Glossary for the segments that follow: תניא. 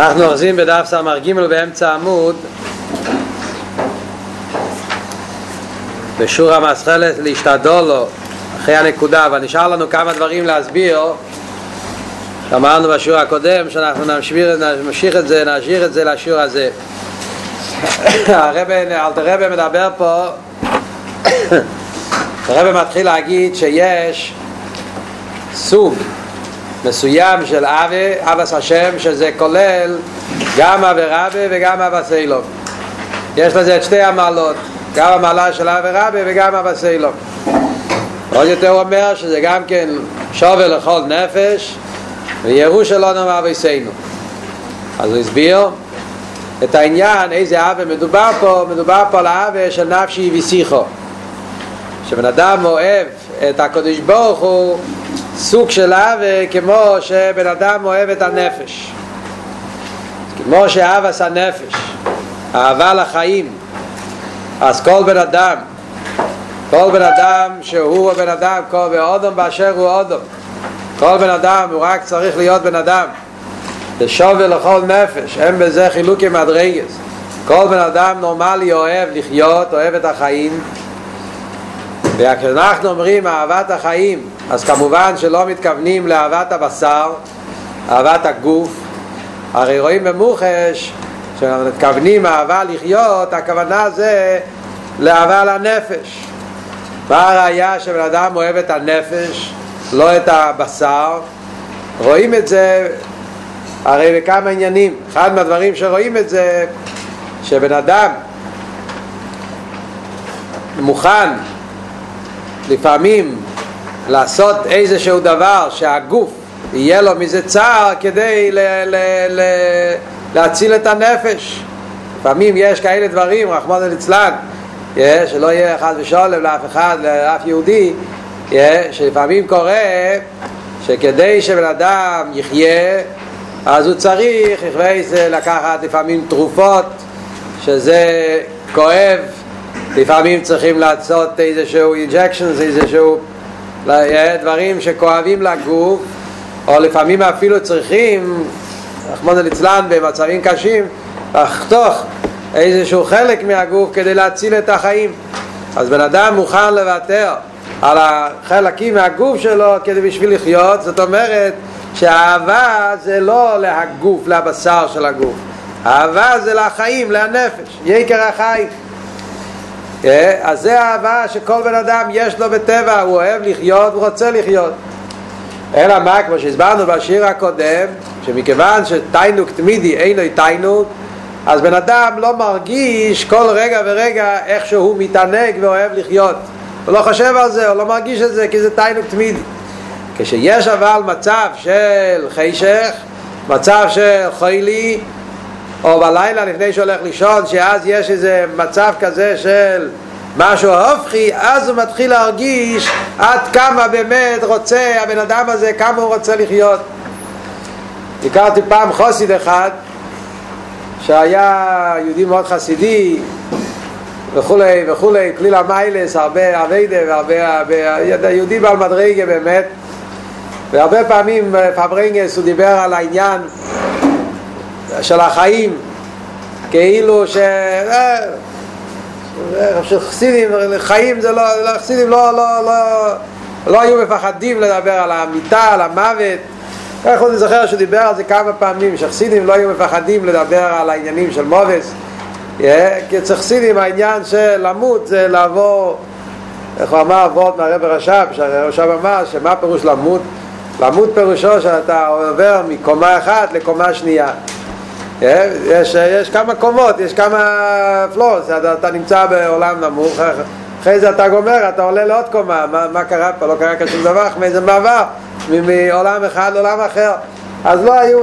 אנחנו עוזים בדף סמ"ג באמצע עמוד בשורה המסחלת להשתדל לו אחרי הנקודה, אבל נשאר לנו כמה דברים להסביר. אמרנו בשורה הקודם שאנחנו נשאיר את זה לשורה הזה. הרב מדבר פה, הרב מתחיל להגיד שיש סוג מסוים של אבס השם, שזה כולל גם אב רב וגם אבס אילום. יש לזה את שתי המעלות, גם המעלה של אב רב וגם אבס אילום. עוד יותר הוא אומר שזה גם כן שווה לכל נפש וירוש אלונו אביסנו. אז הוא הסביר את העניין, איזה אב מדובר פה. מדובר פה על האב של נפשי ושיחו, שבן אדם אוהב את הקדוש ברוך הוא, סוג של אב כמו שבן אדם אוהב את הנפש, כמו שאב עשה נפש, אהבה לחיים. אז כל בן אדם שהוא בן אדם, כל ואודם באשר הוא אודם, כל בן אדם הוא רק צריך להיות בן אדם, לשווה לכל נפש, אין בזה חילוק עם מדרגות. כל בן אדם נורמלי אוהב לחיות, אוהב את החיים, וכשאנחנו אומרים אהבת החיים, אז כמובן שלא מתכוונים לאהבת הבשר, אהבת הגוף. הרי רואים במוחש שמתכוונים אהבה לחיות, הכוונה זה לאהבה לנפש. מה הראיה שבן אדם אוהב את הנפש, לא את הבשר? רואים את זה הרי בכמה עניינים. אחד מהדברים שרואים את זה, שבן אדם מוכן לפעמים לעשות איזשהו דבר שהגוף יהיה לו מזה צער כדי להציל את הנפש. לפעמים יש כאלה דברים, רחמנא ליצלן, שלא יהיה אחד ושולם לאף אחד, לאף יהודי, שלפעמים קורה שכדי שבן אדם יחיה, אז הוא צריך לקחת לפעמים תרופות, שזה כואב. לפעמים צריכים לעשות איזשהו injections, איזשהו דברים שכואבים לגוף, או לפעמים אפילו צריכים, רחמנא ליצלן, במצבים קשים, לחתוך איזשהו חלק מהגוף כדי להציל את החיים. אז בן אדם מוכן לוותר על החלקים מהגוף שלו כדי בשביל לחיות. זאת אומרת שהאהבה זה לא להגוף, לבשר של הגוף, האהבה זה לחיים, לנפש, יקר החיים. אז זה האהבה שכל בן אדם יש לו בטבע, הוא אוהב לחיות, הוא רוצה לחיות. אלא מה, כמו שהסברנו בשיר הקודם, שמכיוון שתיינוק תמידי אינו תיינוק, אז בן אדם לא מרגיש כל רגע ורגע איך שהוא מתענג ואוהב לחיות, הוא לא חושב על זה, הוא לא מרגיש את זה, כי זה תיינוק תמידי. כשיש אבל מצב של חשך, מצב של חולי, או בלילה לפני שהולך לישון, שאז יש איזה מצב כזה של משהו הופכי, אז הוא מתחיל להרגיש עד כמה באמת רוצה הבן אדם הזה, כמה הוא רוצה לחיות. הכרתי פעם חסיד אחד שהיה יהודי מאוד חסידי וכולי וכולי, כליל המיילס, הרבה עבדה והרבה יהודי בעל מדרגה באמת, והרבה פעמים פברנגס הוא דיבר על העניין של החיים, כאילו שחסידים, חיים זה לא, חסידים לא היו מפחדים לדבר על המיטה, על המוות. איך עוד נזכר שהוא דיבר על זה כמה פעמים, שחסידים לא היו מפחדים לדבר על העניינים של מובס, כי אצל חסידים העניין של למות זה לעבור. איך הוא אמר עבוד מהרב הרשב, שהרשב אמר שמה פירוש למות? למות פירושו שאתה עובר מקומה אחת לקומה שנייה. יש כמה קומות, יש כמה פלוס, אתה נמצא בעולם נמוך, אחרי זה אתה גומר, אתה עולה לעוד קומה. מה קרה פה? לא קרה כשום דבר, מאיזה מעבר מעולם אחד לעולם אחר. אז לא היו,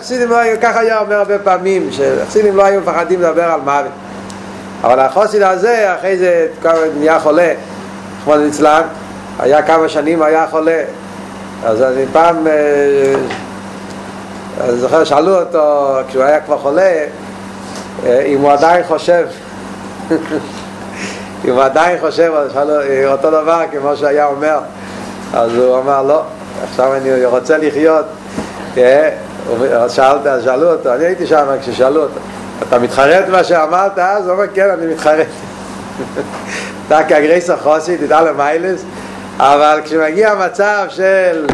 חסידים לא היו, כך היה אומר הרבה פעמים, שחסידים לא היו מפחדים לדבר על מוות. אבל החסיד הזה אחרי זה נהיה חולה, כמו נצלן, היה כמה שנים, היה חולה. אז אני פעם, אני זוכר שאלו אותו כשהוא היה כבר חולה אם הוא עדיין חושב אם הוא עדיין חושב אותו דבר כמו שהיה אומר. אז הוא אמר לא, עכשיו אני רוצה לחיות. אז שאלו אותו, אני הייתי שם כששאלו אותו, אתה מתחרט מה שאמרת אז? הוא אומר, כן, אני מתחרט. אתה כגרייס החוסי, תדע למיילס, אבל כשמגיע מצב של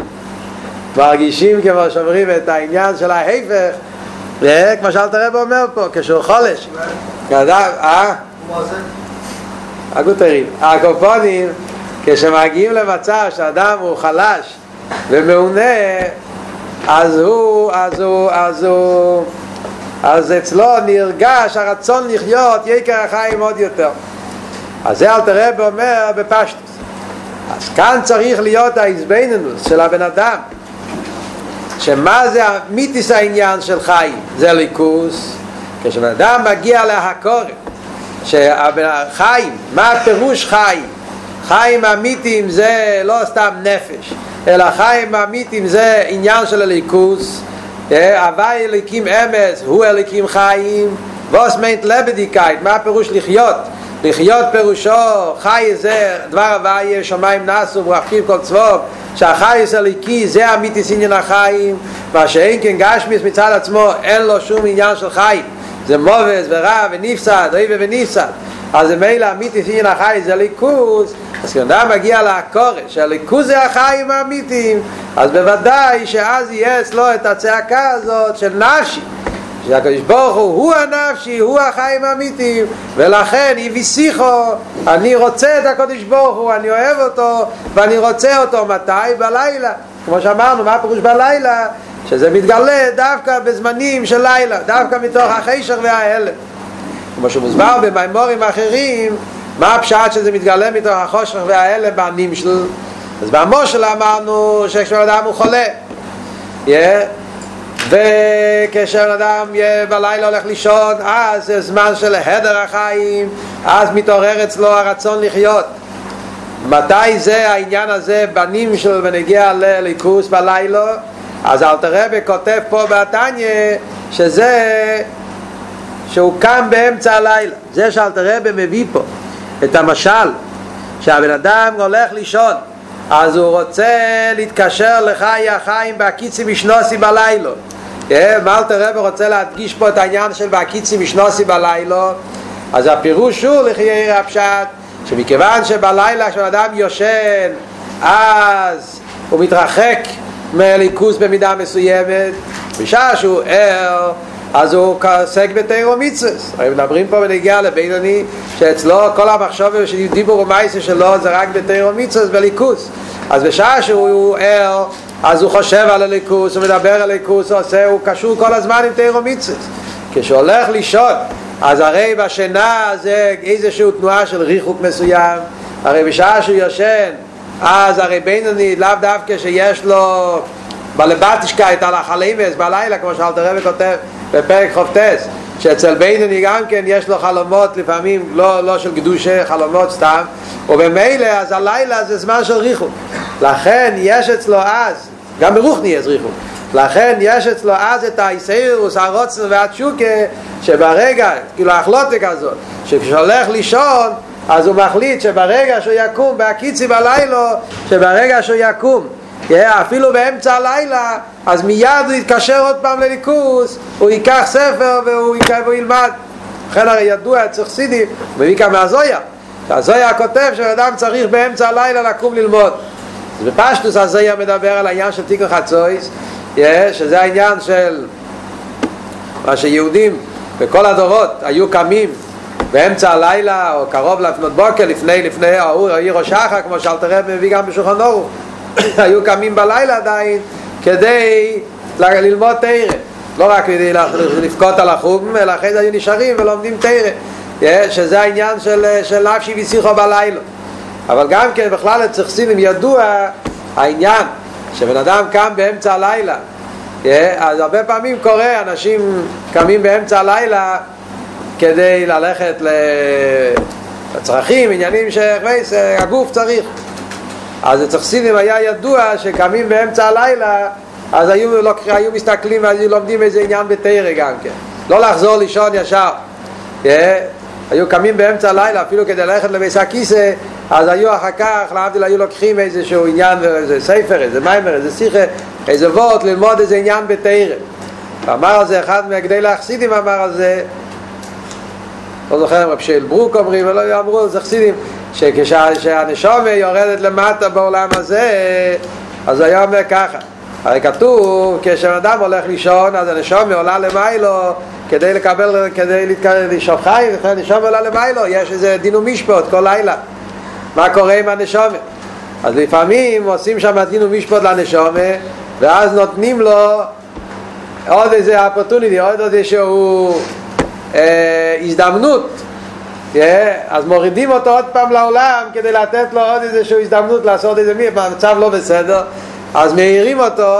מרגישים כמו שאומרים את העניין של ההיפך, כמו שאלת הרב אומר פה, כשהוא חולש, כאדם, כמו זה? הגוטרים, הקופונים, כשמגיעים למצב שאדם הוא חלש ומעונה, אז אצלו נרגש הרצון לחיות יקר החיים עוד יותר. אז זה אל תראה ואומר בפשטות. אז כאן צריך להיות ההזבנינוס של הבן אדם, שמה זה מיתיס העניין של חיים? זה ליכוס. כשבן אדם מגיע להכורת חיים, מה הפירוש חיים? חיים אמיתיים זה לא סתם נפש, אלא חיים אמיתיים זה עניין של הליכוס. הווי אליקים אמס, הוא אליקים חיים. ווס מיינט לבדיקאית, מה הפירוש לחיות? לחיות פירושו, חי זה דבר הווי, שמיים נסו ורחקים כל צבוב, שהחי זה אליקי, זה אמיתיס עניין החיים. מה שאין כן גשמיס מצד עצמו, אין לו שום עניין של חיים, זה מובס ורע ונפסד, ריבה ונפסד. אז מילא אמיתיס עניין החיים זה ליכוז. אז כשאדם מגיע להכורת שהליכוז זה החיים האמיתיים, אז בוודאי שאז יהיה אצלו את הצעקה הזאת של נפשי, שהקדוש ברוך הוא הנפשי, הוא החיים האמיתיים, ולכן יביסיכו, אני רוצה את הקדוש ברוך הוא, אני אוהב אותו ואני רוצה אותו. מתי? בלילה. כמו שאמרנו, מה פירוש בלילה? שזה מתגלה דווקא בזמנים של לילה, דווקא מתוך החשך וההלם. כמו שמוסבר במימורים אחרים, מה הפשעת שזה מתגלה מתוך החושך וההלם בענים שלו? אז במושל אמרנו שכשאדם הוא חולה, וכשאדם בלילה הולך לישון, אז זה זמן של הדר החיים, אז מתעורר אצלו הרצון לחיות. מתי זה העניין הזה בנים שלו ונגיע לליכוס בלילה? אז אל תראה וכותב פה בתניא שזה שהוא קם באמצע הלילה. זה שאל תראה ומביא פה את המשל שהבן אדם הולך לישון, אז הוא רוצה להתקשר לחי החיים בהקיצי משנוסי בלילה. אל תראה ורוצה להדגיש פה את העניין של בהקיצי משנוסי בלילה. אז הפירוש הוא לחיי הפשט, שמכיוון שבלילה כשאדם יושן אז הוא מתרחק מליכוס במידה מסוימת, בשעה שהוא ער אז הוא עוסק בתורה ומצוות. הרי מדברים פה ונגיע לבינוני שאצלו כל המחשבה שדיבור ומעשה שלו זה רק בתורה ומצוות בליכוס. אז בשעה שהוא ער אז הוא חושב על הליכוס, הוא מדבר על הליכוס, הוא קשור כל הזמן עם תורה ומצוות. כשהוא הולך לישון אז הרי בשינה זה איזושהי תנועה של ריחוק מסוים, הרי בשעה שהוא יושן אז הרי בינוני לאו דווקא שיש לו בלבטישקייט על החלימס בלילה, כמו שאל תראה וכותב בפרק חופטס, שאצל בינוני גם כן יש לו חלומות לפעמים לא של גדושה, חלומות סתם, ובמילא אז הלילה זה זמן של ריחוק, לכן יש אצלו אז גם ברוחני יש ריחוק, לכן יש אצלו אז את היסעירוס הרוצן והתשוקה, שברגע כאילו ההחלוטה כזאת שכשהולך לישון אז הוא מחליט שברגע שהוא יקום בהקיצי בלילה, שברגע שהוא יקום אפילו באמצע הלילה, אז מיד הוא יתקשר עוד פעם לליכוס, הוא ייקח ספר והוא ילמד. לכן הרי ידוע אצל חסידים, הוא מביא כאן מהזויה, הזויה כותב שאדם צריך באמצע הלילה לקום ללמוד. אז בפשטוס הזויה מדבר על העניין של תיקון חצויס, שזה העניין של מה שיהודים בכל הדורות היו קמים באמצע הלילה או קרוב לפנות בוקר, לפני העיר או שחר, כמו שאל תראה מביא גם בשולחן ארוך, היו קמים בלילה עדיין כדי ללמוד תורה, לא רק כדי לפקות על החום, אלא אחרי זה היו נשארים ולומדים תורה, שזה העניין של נפשי ושיחו בלילה. אבל גם כן בכלל אצל חסידים ידוע העניין שבן אדם קם באמצע הלילה, אז הרבה פעמים קורה אנשים קמים באמצע הלילה כדי ללכת לצרכים, עניינים שהגוף צריך. אז אצל חסידים היה ידוע שקמים באמצע הלילה, אז היו מסתכלים והיו לומדים איזה עניין בתורה גם כן, לא לחזור לישון ישר. היו קמים באמצע הלילה אפילו כדי ללכת לבית הכיסא, אז היו אחר כך להבדיל היו לוקחים איזשהו עניין, איזה ספר, איזה מיימר, איזה שיחה, איזה וורט, ללמוד איזה עניין בתורה. אמר על זה אחד מהגדי להחסידים, אמר על זה, לא זוכר, רב שאל ברוק אומרים, ולא אמרו, זה חסידים, שכשהנשומה יורדת למטה בעולם הזה, אז היה אומר ככה, הרי כתוב, כשאדם הולך לישון, אז הנשומה עולה למיילו, כדי לקבל, כדי להתקרב לשאוף חיים, הנשומה עולה למיילו, יש איזה דין ומשפט כל לילה. מה קורה עם הנשומה? אז לפעמים עושים שם דין ומשפט לנשומה, ואז נותנים לו עוד איזה opportunity, עוד איזשהו הזדמנות. אז מורידים אותו עוד פעם לעולם כדי לתת לו עוד איזשהו הזדמנות לעשות איזה מצב לא בסדר, אז מהירים אותו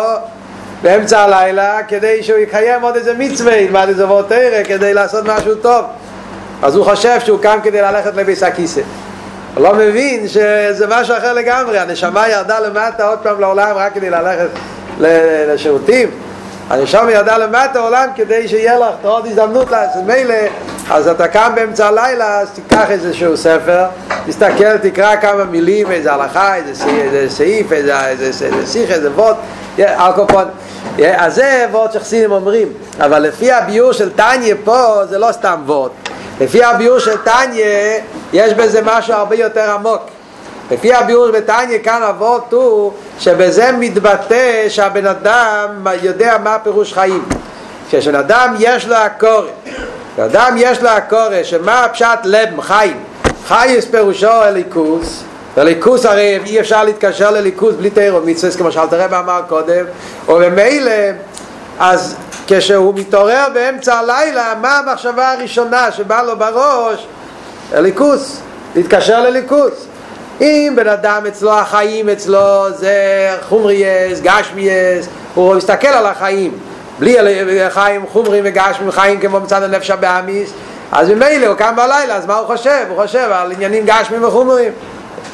באמצע הלילה כדי שהוא יקיים עוד איזה מצווה, ילמד איזה ותרא, כדי לעשות משהו טוב. אז הוא חושב שהוא קם כדי ללכת לביס הכיסא, הוא לא מבין שזה משהו אחר לגמרי. הנשמה ירדה למטה עוד פעם לעולם רק כדי ללכת לשירותים, הנשמה ירדה למטה לעולם כדי שיהיה לך עוד הזדמנות לעשות מילא. אז אתה קם באמצע הלילה, אז תיקח איזשהו ספר, תסתכל, תקרא כמה מילים, איזה הלכה, איזה סעיף, איזה שיח, איזה ווד, אלקופון. אז זה ווד שחסידים אומרים, אבל לפי הביור של תניא פה, זה לא סתם ווד. לפי הביור של תניא, יש בזה משהו הרבה יותר עמוק. לפי הביור בתניא כאן הווד הוא, שבזה מתבטא שהבן אדם יודע מה פירוש חיים. כשבן אדם יש לו הקורא, אדם יש לו הקורא, שמה הפשט לב חיים? חיים פירושו אליקוס, אליקוס הרי אי אפשר להתקשר לליקוס בלי תורה ומצוות, כמו שאלת הרב אמר קודם, ובמילא, אז כשהוא מתעורר באמצע הלילה, מה המחשבה הראשונה שבא לו בראש? אליקוס, להתקשר לליקוס. אם בן אדם אצלו, החיים אצלו, זה חומרייס, גשמייס, הוא מסתכל על החיים. בלי חיים חומרים וגשמים, חיים כמו מצד הנפש הבאמיס, אז ממילא הוא קם בלילה, אז מה הוא חושב? הוא חושב על עניינים גשמים וחומרים.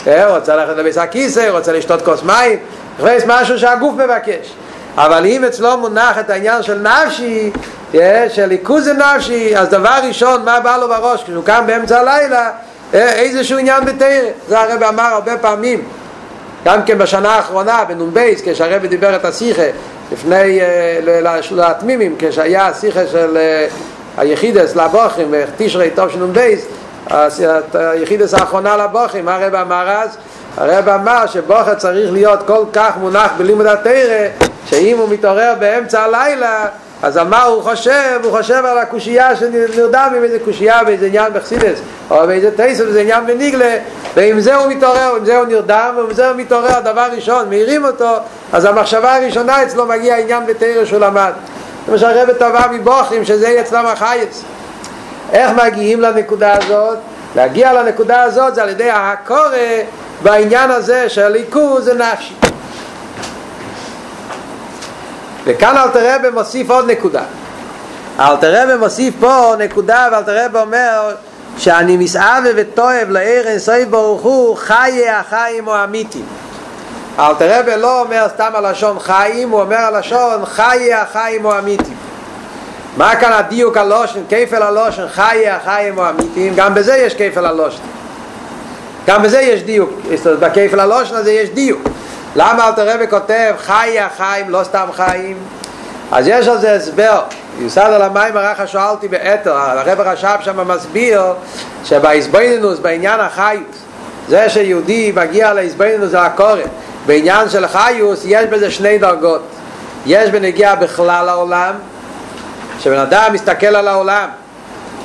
הוא רוצה ללכת לביס הכיסא, הוא רוצה לשתות כוס מים, זה משהו שהגוף מבקש. אבל אם אצלו מונח את העניין של נפשי, של עיכוז נפשי, אז דבר ראשון, מה בא לו בראש? כשהוא קם באמצע הלילה, איזשהו עניין בתורה. זה הרב אמר הרבה פעמים, גם כן בשנה האחרונה, בנומבייס, כשהרב דיבר את השיחה, לפני להתמימים, כשהיה השיחה של היחידס לבוחים, תשרי טוב של נומבייס, היחידס האחרונה לבוחים, הרב אמר אז, הרב אמר שבוחר צריך להיות כל כך מונח בלימוד התורה, שאם הוא מתעורר באמצע הלילה, אז מה הוא חושב? הוא חושב על הקושייה שנרדם עם איזה קושייה, באיזה עניין בחסידס, או באיזה טייס, או באיזה עניין בניגלה, ועם זה הוא מתעורר, ועם זה הוא נרדם, ועם זה הוא מתעורר, דבר ראשון, מהירים אותו, אז המחשבה הראשונה אצלו מגיע עניין בתורה שהוא למד. זה משרב טבע מבוחרים, שזה אצלם החייץ. איך מגיעים לנקודה הזאת? להגיע לנקודה הזאת זה על ידי הקורא, בעניין הזה של עיכוז זה נפשי. וכאן אלתר רב מוסיף עוד נקודה. אלתר רב מוסיף פה נקודה, ואלתר רב אומר שאני מסעבב ותואב לאור אין סוף ברוך הוא חיי החיים או אמיתים. אלתר רב לא אומר סתם הלשון חיים, הוא אומר הלשון חיי החיים או אמיתים. מה כאן הדיוק הלושן, כפל הלושן, חיי החיים או אמיתים? גם בזה יש כפל הלושן. גם בזה יש דיוק. בכפל הלושן הזה יש דיוק. למה אלתר רב כותב חיי החיים, לא סתם חיים? אז יש על זה הסבר. יוסד על המים הרחה שואלתי באתר, הרב הרש"ב שם מסביר שבהסבינינוס, בעניין החיוס, זה שיהודי מגיע להסבינינוס על הקורא, בעניין של חיוס יש בזה שני דרגות. יש בנגיעה בכלל העולם, שבן אדם מסתכל על העולם,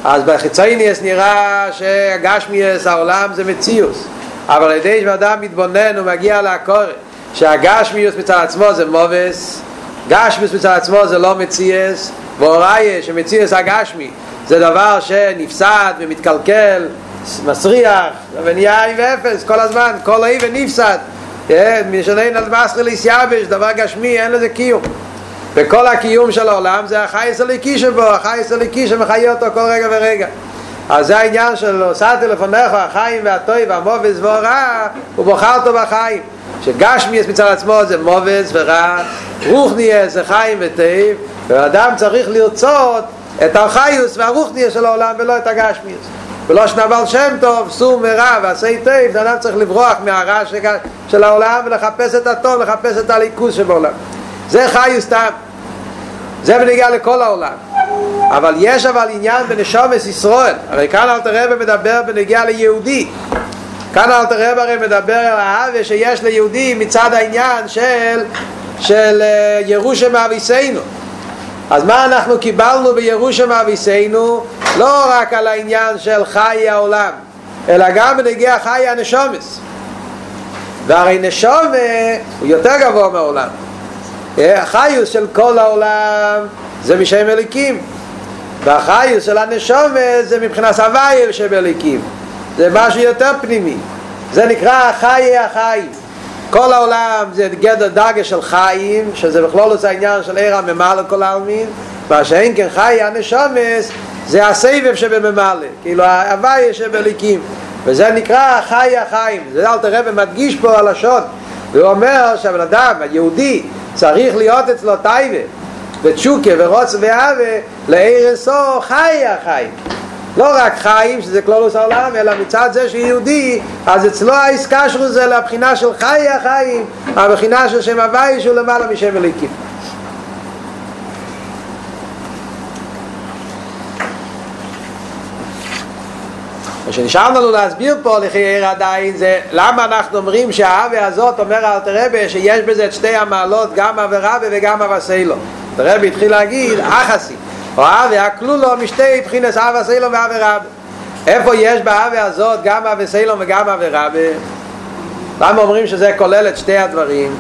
אז בחיצוניוס נראה שהגשמיוס, העולם זה מציאוס, אבל על ידי שאדם מתבונן הוא מגיע לקורא, שהגשמיוס מצד עצמו זה מובס, גשמיוס מצד עצמו זה לא מציאס, והוראיה שמציאס הגשמי זה דבר שנפסד ומתקלקל, מסריח ונהיה אי ואפס כל הזמן, כל אי ונפסד משנאין על מסרי ליסייבש, דבר גשמי, אין לזה קיום. וכל הקיום של העולם זה החייס הליקי שבו, החייס הליקי שמחיה אותו כל רגע ורגע. אז זה העניין של עושה טלפונך החיים והטוי והמובס והוראה, הוא בוחר אותו בחיים, שגשמיס מצד עצמו זה מובס ורע, רוחניאס זה חיים וטייב, ואדם צריך לרצות את החיוס והרוחניאס של העולם ולא את הגשמיס. ולא שנבל שם טוב, סור מרע ועשי טייב, אדם צריך לברוח מהרע של העולם ולחפש את הטוב, לחפש את הליכוז שבעולם. זה חיוס טעם. זה בנגיע לכל העולם. אבל יש עניין בנשומס ישראל. הרי כאן אלתר רבי מדבר בנגיע ליהודי. כאן אלתר רבי הרי מדבר על האהבה שיש ליהודי מצד העניין של ירושה מאביסנו. אז מה אנחנו קיבלנו בירושה מאביסנו? לא רק על העניין של חיי העולם, אלא גם בנגיע חיי הנשומס. והרי נשום הוא יותר גבוה מהעולם. החיוס של כל העולם זה משם אליקים, והחיוס של הנשום זה מבחינת הוויה של אליקים, זה משהו יותר פנימי, זה נקרא חיי החיים. כל העולם זה גדר דגה של חיים, שזה בכלול זה העניין של עיר הממלא כל העלמין, והשאין כן חיי הנשום זה הסבב שבממלא, כאילו הוויה של אליקים, וזה נקרא חיי החיים. זה אלתר רבי מדגיש פה על לשון, והוא אומר שהבן אדם היהודי צריך להיות אצלו טייבה ותשוקה ורוץ ואהבה לאירסו חיי החיים, לא רק חיים שזה כלולוס העולם, אלא מצד זה שיהודי אז אצלו העסקה שלו זה לבחינה של חיי החיים, הבחינה של שם הווי שהוא למעלה משם אליקים. שנשאר לנו להסביר פה לחייר עדיין זה למה אנחנו אומרים שהאהבה הזאת, אומר אלתר רבי, שיש בזה את שתי המעלות, גם אברבה וגם אבסלו. אלתר רבי התחיל להגיד אחסי או אהבה הכלולו משתי בחינס אבסלו ואברבה. איפה יש באהבה הזאת גם אבסלו וגם אברבה? למה אומרים שזה כולל את שתי הדברים?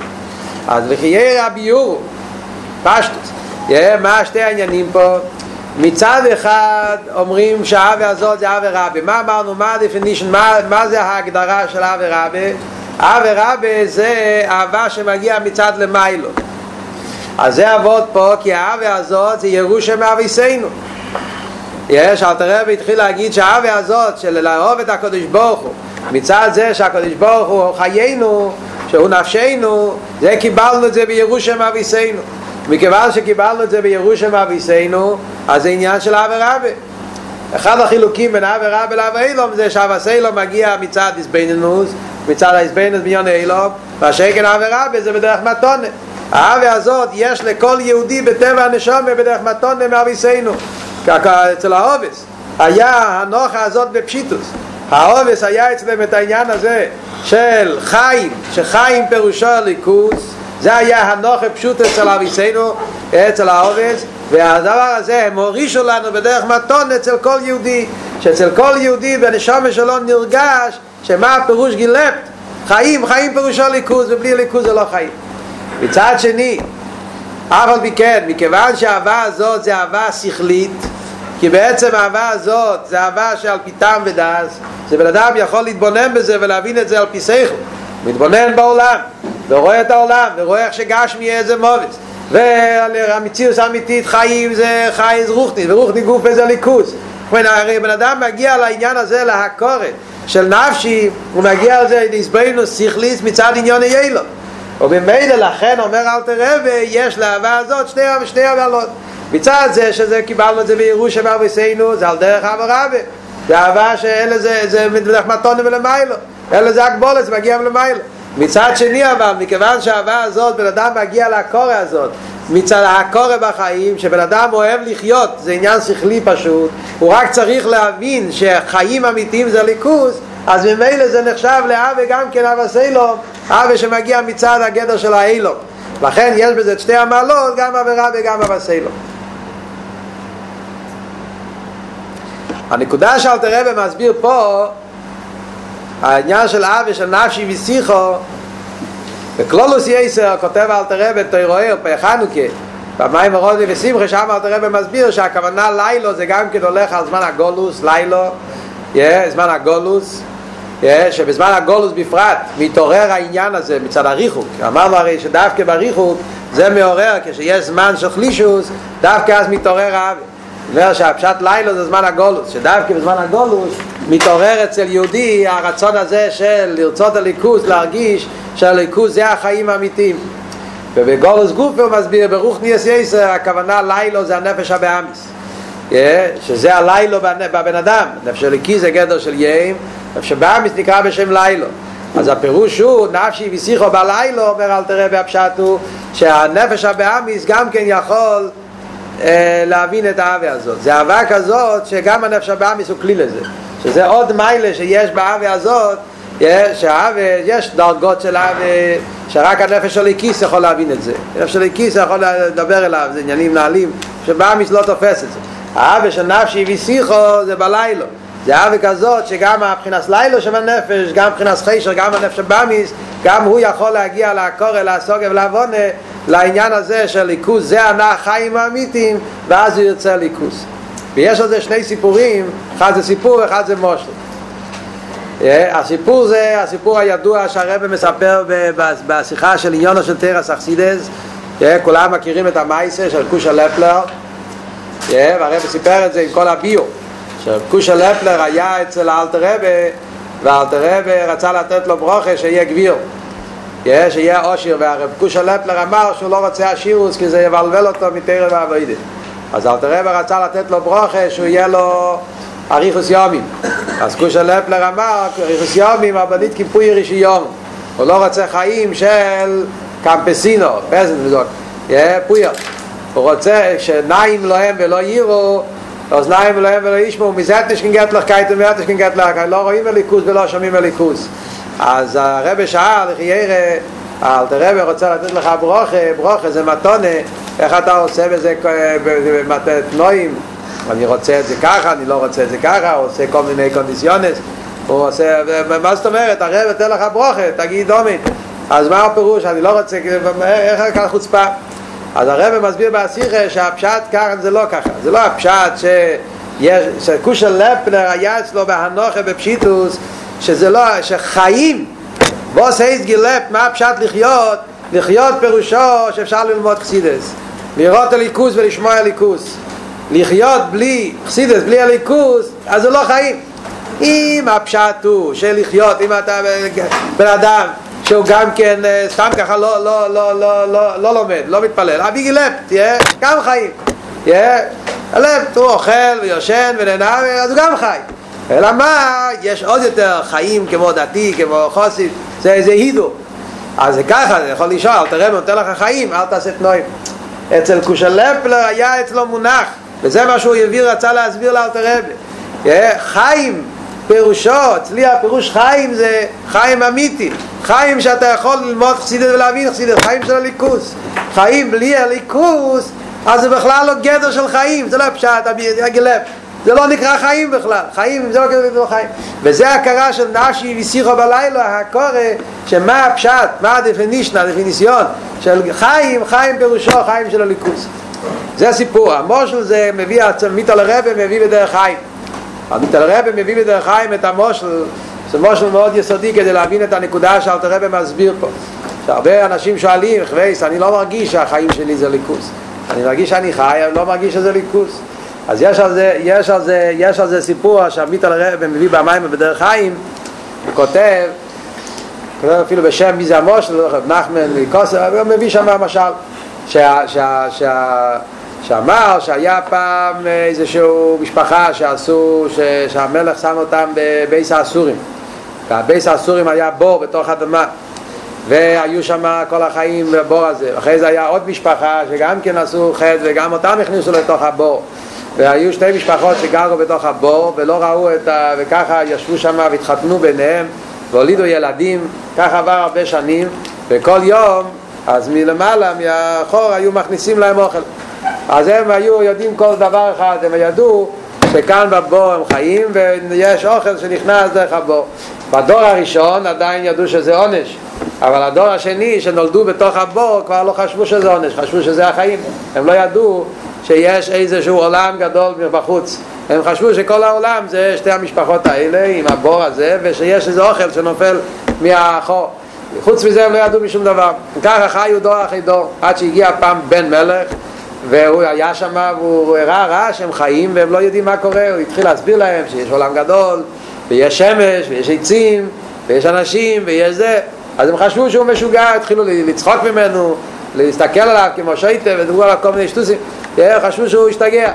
אז לחייר הביור פשטוס, מה שתי העניינים פה? מצד אחד אומרים שהאהבה הזאת זה אהבה רבה. מה אמרנו? מה הדפינישן? מה זה ההגדרה של אהבה רבה? אהבה רבה זה אהבה שמגיעה מצד למיילו. אז זה עבוד פה, כי האהבה הזאת זה ירושה מאביסנו. אלתר רבי התחיל להגיד שהאהבה הזאת של לאהוב את הקדוש ברוך הוא, מצד זה שהקדוש ברוך הוא חיינו, שהוא נפשנו, זה קיבלנו את זה בירושה מאביסנו. מכיוון שקיבלנו את זה בירושם אביסנו, אז זה עניין של אב ורב. אחד החילוקים בין אב ורב לאב אילום זה שאבסלום מגיע מצד הסבנינוס, מצד הסבנינוס מיון אילום, והשקן אב ורב זה בדרך מתונה. האהבה הזאת יש לכל יהודי בטבע הנשום ובדרך מתונה מאביסנו. אצל האובס היה הנוחה הזאת בפשיטוס. האובס היה אצלם את העניין הזה של חיים, שחיים פירושו ליכוס, זה היה הנוח פשוט אצל אביסנו, אצל האובס, והדבר הזה הם הורישו לנו בדרך מתון אצל כל יהודי, שאצל כל יהודי בנשמה שלו נרגש שמה הפירוש גילפט, חיים, חיים פירושו ליכוז, ובלי ליכוז זה לא חיים. מצד שני, אבל מכן, מכיוון שהאהבה הזאת זה אהבה שכלית, כי בעצם האהבה הזאת זה אהבה שעל פי טעם ודעת, זה בן אדם יכול להתבונן בזה ולהבין את זה על פי שכל, מתבונן בעולם ורואה את העולם, ורואה איך שגשמי איזה מובץ, והמציאות האמיתית חיים זה חיים רוחני, ורוחני גוף איזה ליכוז. הרי בן אדם מגיע לעניין הזה להקורת של נפשי, הוא מגיע לזה להסברינו שכליס מצד עניון איילו, ובמילא לכן אומר אלתר רבי יש לאהבה הזאת שתי הבעלות. מצד זה שזה קיבלנו את זה בירושה מאביסנו, זה על דרך אב ורבא, זה אהבה שאלה זה בדרך מתונה ולמיילו, אלא זה הגבולת, זה מגיע ולמיילו. מצד שני אבל, מכיוון שהאהבה הזאת בן אדם מגיע להקורא הזאת, מצד ההקורא בחיים, שבן אדם אוהב לחיות, זה עניין שכלי פשוט, הוא רק צריך להבין שחיים אמיתיים זה ליכוס, אז ממילא זה נחשב לאהבה גם כן אהבה סלום, אהבה שמגיע מצד הגדר של האילום. לכן יש בזה שתי המעלות, גם אהבה רבה וגם אהבה סלום. הנקודה שאלתר רבי מסביר פה, העניין של אהבה של נפשי ושיחו בכלולוס יסר, כותב אלתר רבי תורה בחנוכה במים הרודני ושמחה, שם אלתר רבי מסביר שהכוונה לילו זה גם כן הולך על זמן הגולוס, לילו זמן הגולוס, שבזמן הגולוס בפרט מתעורר העניין הזה מצד הריחוק. אמרנו הרי שדווקא בריחוק זה מעורר, כשיש זמן של חלישוס דווקא אז מתעורר אהבה. אומר שהפשט לילה זה זמן הגולוס, שדווקא בזמן הגולוס מתעורר אצל יהודי הרצון הזה של לרצות הליכוז, להרגיש שהליכוז זה החיים האמיתיים. ובגולוס גוף הוא מסביר ברוחני יסר, הכוונה לילה זה הנפש הבאמיס, שזה הלילה בבן אדם, נפש הליקי זה גדר של יאים, נפש הבאמיס נקרא בשם לילה. אז הפירוש הוא נפשי ושיחו בלילה, אומר אלתר רבי הפשט הוא שהנפש הבאמיס גם כן יכול להבין את האווה הזאת. זה האווה כזאת שגם הנפש הבאמיס הוא כלי לזה, שזה עוד מיילה שיש באווה הזאת, יש דרגות של האווה שרק הנפש של הכיס יכול להבין את זה. הנפש של הכיס יכול לדבר אליו, זה עניינים נעלים שבאמיס לא תופס את זה. האווה של נפשי ושיחו זה בלילה, זה האווה כזאת שגם הבחינס לילה של הנפש, גם הבחינס חישר, גם הנפש הבאמיס, גם הוא יכול להגיע להקורא, להסוגב, להבונה לעניין הזה של ליכוס, זה החיים האמיתיים, ואז הוא יוצא ליכוס. ויש על זה שני סיפורים, אחד זה סיפור, אחד זה מושל. הסיפור זה הסיפור הידוע שהרבא מספר בשיחה של עניונו של תרס אכסידס. כולם מכירים את המייסה של קושה לפלר, והרבא סיפר את זה עם כל הביו. קושה לפלר היה אצל האלטר רבא, והאלטר רבא רצה לתת לו ברוכה שיהיה גביר, שיהיה עושיר, והרב קושה לפלר אמר שהוא לא רוצה עשירוס כי זה יבלבל אותו מתארה והבעידה. אז אלתר רבא רצה לתת לו ברוכה שהוא יהיה לו אריכוס יומים. אז קושה לפלר אמר אריכוס יומים הבנית כיפוי רישיון, הוא לא רוצה חיים של קמפסינו פויר, הוא רוצה שניים להם ולא יירו, אוזניים להם ולא ישמו, מזאת נשכנגת לך קייטן ואת נשכנגת לך, לא רואים הליכוס ולא שומעים הליכוס. אז הרב שאל, אלתר רב רוצה לתת לך ברוכה, ברוכה זה מתונה, איך אתה עושה בזה תנועים, אני רוצה את זה ככה, אני לא רוצה את זה ככה, הוא עושה כל מיני קונדיציונס, הוא עושה, מה זאת אומרת, הרב נתן לך ברוכה, תגיד אומי, אז מה הפירוש, אני לא רוצה, איך כאן חוצפה? אז הרב מסביר בהשיחה שהפשט ככה זה לא ככה, זה לא הפשט שקושה לפנר היה אצלו בהנוכה בפשיטוס, שזה לא, שחיים בוס היס גילפ, מה הפשט לחיות? לחיות פירושו שאפשר ללמוד חסידס, לראות הליכוס ולשמוע הליכוס. לחיות בלי חסידס, בלי הליכוס, אז זה לא חיים. אם הפשט הוא שלחיות, אם אתה בן אדם שהוא גם כן סתם ככה לא, לא, לא, לא, לא, לא לומד, לא מתפלל, אבי גילפ, גם חיים. הלב, הוא אוכל ויושן ונהנה, אז הוא גם חי. אלא מה, יש עוד יותר חיים כמו דתי, כמו חוסי, זה הידו. אז זה ככה, אני יכול לשאול, אלתר רבא נותן לך חיים, אל תעשה תנועים. אצל קושה לפלר היה אצלו מונח, וזה מה שהוא יביר רצה להסביר לאלתר רבא. חיים פירושו, אצלי הפירוש חיים זה חיים אמיתי, חיים שאתה יכול ללמוד חסידות ולהבין חסידות, חיים של הליכוס. חיים בלי הליכוס, אז זה בכלל לא גדר של חיים, זה לא פשט, הגלב. זה לא נקרא חיים בכלל, חיים זה לא נקרא חיים. וזה ההכרה של נפשי ושיחו בלילה, הקורא שמה הפשט, מה הדפיניציון של חיים, חיים פירושו חיים של הליכוס. זה הסיפור, המושל זה מביא, מיטל הרבא מביא בדרך חיים. מיטל הרבא מביא בדרך חיים את המושל, זה מושל מאוד יסודי כדי להבין את הנקודה שאלתר רבא מסביר פה. הרבה אנשים שואלים, חווייס, אני לא מרגיש שהחיים שלי זה ליכוס, אני מרגיש שאני חי, אני לא מרגיש שזה ליכוס. אז יש על זה סיפור שהמיטל הרבא מביא במים ובדרך חיים, הוא כותב אפילו בשם מי זה המושל, נחמן מקוסר, הוא מביא שם המשל שאמר שהיה פעם איזשהו משפחה שעשו, שהמלך שם אותם בבייס האסורים, והבייס האסורים היה בור בתוך אדמה, והיו שם כל החיים בבור הזה. אחרי זה היה עוד משפחה שגם כן עשו חד וגם אותם הכניסו לתוך הבור, והיו שתי משפחות שגרו בתוך הבור ולא ראו וככה ישבו שם והתחתנו ביניהם והולידו ילדים. ככה עבר הרבה שנים, וכל יום אז מלמעלה מהחור היו מכניסים להם אוכל. אז הם היו יודעים כל דבר אחד, הם ידעו שכאן בבור הם חיים ויש אוכל שנכנס דרך הבור. בדור הראשון עדיין ידעו שזה עונש, אבל הדור השני שנולדו בתוך הבור כבר לא חשבו שזה עונש, חשבו שזה החיים. הם לא ידעו שיש איזשהו עולם גדול בחוץ, הם חשבו שכל העולם זה שתי המשפחות האלה עם הבור הזה, ושיש איזה אוכל שנופל מהחור. חוץ מזה הם לא ידעו משום דבר. ככה חיו דור אחרי דור, עד שהגיע פעם בן מלך והוא היה שם והוא הראה שהם חיים והם לא יודעים מה קורה. הוא התחיל להסביר להם שיש עולם גדול ויש שמש ויש עצים ויש אנשים ויש זה, אז הם חשבו שהוא משוגע, התחילו לצחוק ממנו, להסתכל עליו כמו שייטה ודברו עליו כל מיני שטוסים, חשבו שהוא השתגע.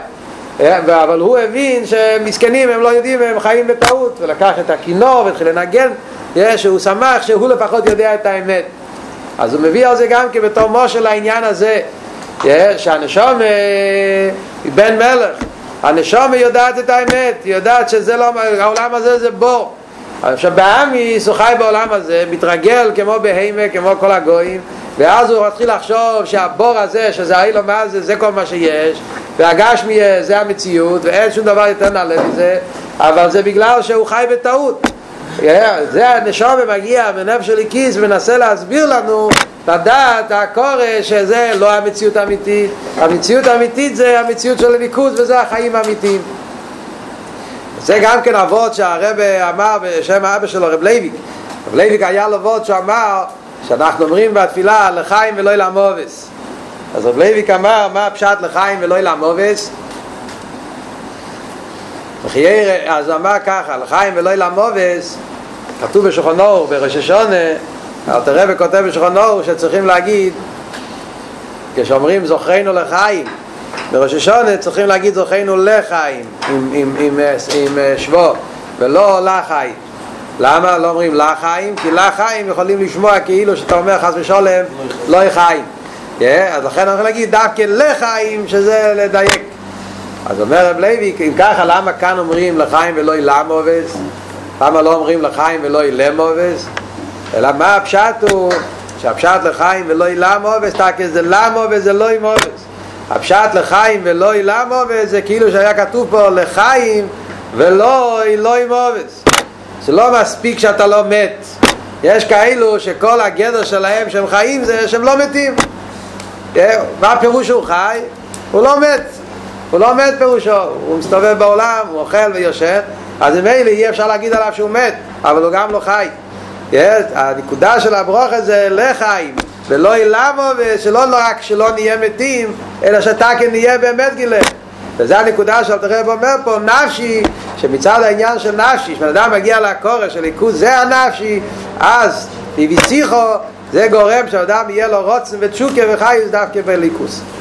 אבל הוא הבין שמסכנים, הם לא יודעים, הם חיים בטעות, ולקח את הכינור והתחיל לנגן, שהוא שמח שהוא לפחות יודע את האמת. אז הוא מביא על זה גם כבתור מושל העניין הזה שהנשום היא בן מלך, הנשום היא יודעת את האמת, היא יודעת שזה לא, העולם הזה זה בור. עכשיו באמיס הוא חי בעולם הזה, מתרגל כמו בהימה, כמו כל הגויים, ואז הוא מתחיל לחשוב שהבור הזה, שזה האילו מה זה, זה כל מה שיש, והגשמי זה המציאות, ואין שום דבר יותר נעלה מזה, אבל זה בגלל שהוא חי בטעות. זה הנשום מגיע מנפש הליקיס ומנסה להסביר לנו לדעת הקורש שזה לא המציאות האמיתית. המציאות האמיתית זה המציאות של הליכוז וזה החיים האמיתיים. זה גם כן אבות שהרב אמר בשם האבא שלו, רב לייביק. רב לייביק היה לו אבות שאמר שאנחנו אומרים בתפילה לחיים ולא למובס. אז רב לייביק אמר, מה פשט לחיים ולא למובס? אז אמר ככה, לחיים ולא למובס, כתוב בשכונור, בראש השונה, אלתר רבי כותב בשכונור שצריכים להגיד, כשאומרים זוכרנו לחיים, בראש השונה צריכים להגיד זוכרנו לחיים, עם שבו, ולא לחיים. למה לא אומרים לחיים? כי לחיים יכולים לשמוע כאילו שאתה אומר חס ושולם, לא לחיים. אז לכן אנחנו נגיד דווקא לחיים, שזה לדייק. אז אומר רב לייביק, אם ככה, למה כאן אומרים לחיים ולא למובס? למה לא אומרים לחיים ולא למובס? אלא מה הפשט הוא? שהפשט לחיים ולא למובס, תקס זה למובס, זה לא מובס. הפשט לחיים ולא למובס, זה כאילו שהיה כתוב פה לחיים ולא מובס. זה לא מספיק שאתה לא מת. יש כאלו שכל הגדר שלהם שהם חיים זה שהם לא מתים. מה הפירוש שהוא חי? הוא לא מת. הוא לא מת פירושו, הוא מסתובב בעולם, הוא אוכל ויושב, אז אם אלה יהיה אפשר להגיד עליו שהוא מת, אבל הוא גם לא חי. הנקודה של הברוך זה לחיים, ולא ילמו, ושלא רק שלא נהיה מתים, אלא שאתה כן נהיה באמת גילה. וזה הנקודה שאתה רב אומר פה, נפשי, שמצד העניין של נפשי, כשאדם מגיע לקורש של עיכוז, זה הנפשי, אז תביציחו, זה גורם שאדם יהיה לו רוצן ותשוקה וחי, זה דווקא בליקוס.